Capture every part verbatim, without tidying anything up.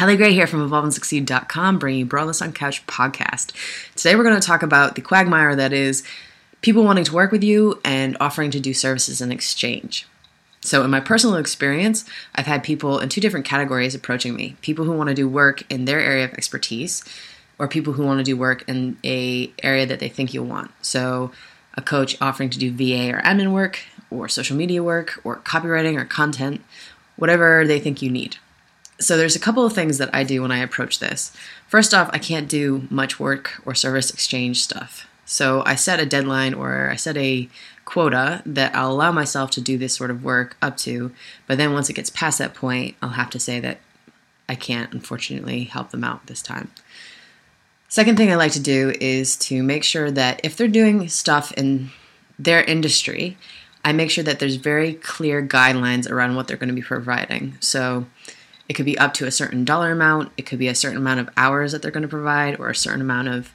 Hallie Gray here from Evolve and Succeed dot com, bringing you Brawl on Couch podcast. Today we're going to talk about the quagmire that is people wanting to work with you and offering to do services in exchange. So in my personal experience, I've had people in two different categories approaching me. People who want to do work in their area of expertise, or people who want to do work in a area that they think you'll want. So a coach offering to do V A or admin work, or social media work, or copywriting or content, whatever they think you need. So there's a couple of things that I do when I approach this. First off, I can't do much work or service exchange stuff. So I set a deadline or I set a quota that I'll allow myself to do this sort of work up to, but then once it gets past that point, I'll have to say that I can't, unfortunately, help them out this time. Second thing I like to do is to make sure that if they're doing stuff in their industry, I make sure that there's very clear guidelines around what they're going to be providing. So it could be up to a certain dollar amount, it could be a certain amount of hours that they're going to provide, or a certain amount of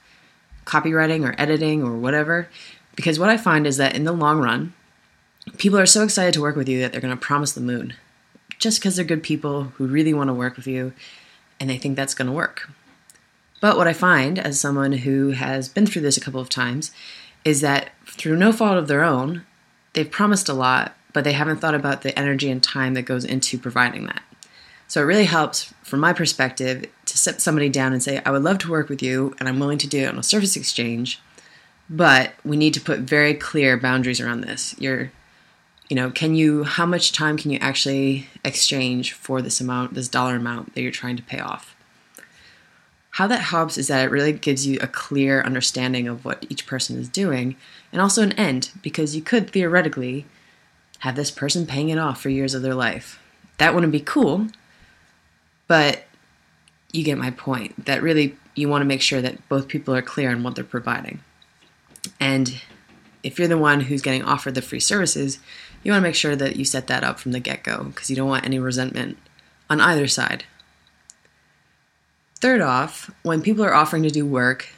copywriting or editing or whatever, because what I find is that in the long run, people are so excited to work with you that they're going to promise the moon just because they're good people who really want to work with you and they think that's going to work. But what I find as someone who has been through this a couple of times is that through no fault of their own, they've promised a lot, but they haven't thought about the energy and time that goes into providing that. So it really helps, from my perspective, to sit somebody down and say, I would love to work with you, and I'm willing to do it on a service exchange, but we need to put very clear boundaries around this. You're, you know, can you, how much time can you actually exchange for this amount, this dollar amount that you're trying to pay off? How that helps is that it really gives you a clear understanding of what each person is doing, and also an end, because you could theoretically have this person paying it off for years of their life. That wouldn't be cool. But you get my point, that really you want to make sure that both people are clear on what they're providing. And if you're the one who's getting offered the free services, you want to make sure that you set that up from the get-go, because you don't want any resentment on either side. Third off, when people are offering to do work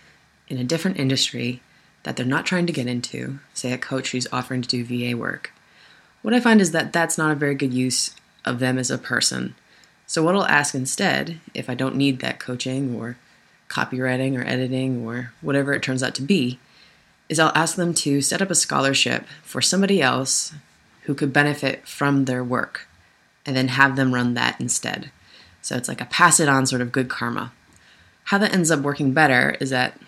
in a different industry that they're not trying to get into, say a coach who's offering to do V A work, what I find is that that's not a very good use of them as a person. So what I'll ask instead, if I don't need that coaching or copywriting or editing or whatever it turns out to be, is I'll ask them to set up a scholarship for somebody else who could benefit from their work, and then have them run that instead. So it's like a pass it on sort of good karma. How that ends up working better is that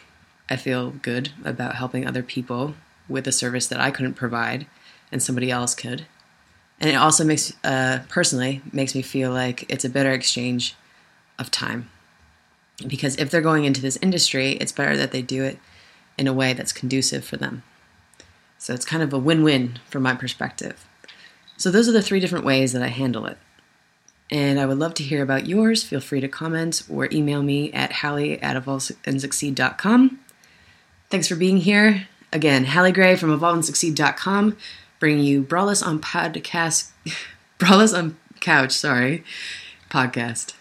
I feel good about helping other people with a service that I couldn't provide and somebody else could. And it also makes, uh, personally, makes me feel like it's a better exchange of time. Because if they're going into this industry, it's better that they do it in a way that's conducive for them. So it's kind of a win-win from my perspective. So those are the three different ways that I handle it. And I would love to hear about yours. Feel free to comment or email me at Hallie at Evolve and Succeed dot com. Thanks for being here. Again, Hallie Gray from Evolve and Succeed dot com. Bringing you Brawless on podcast, Brawless on Couch, sorry, podcast.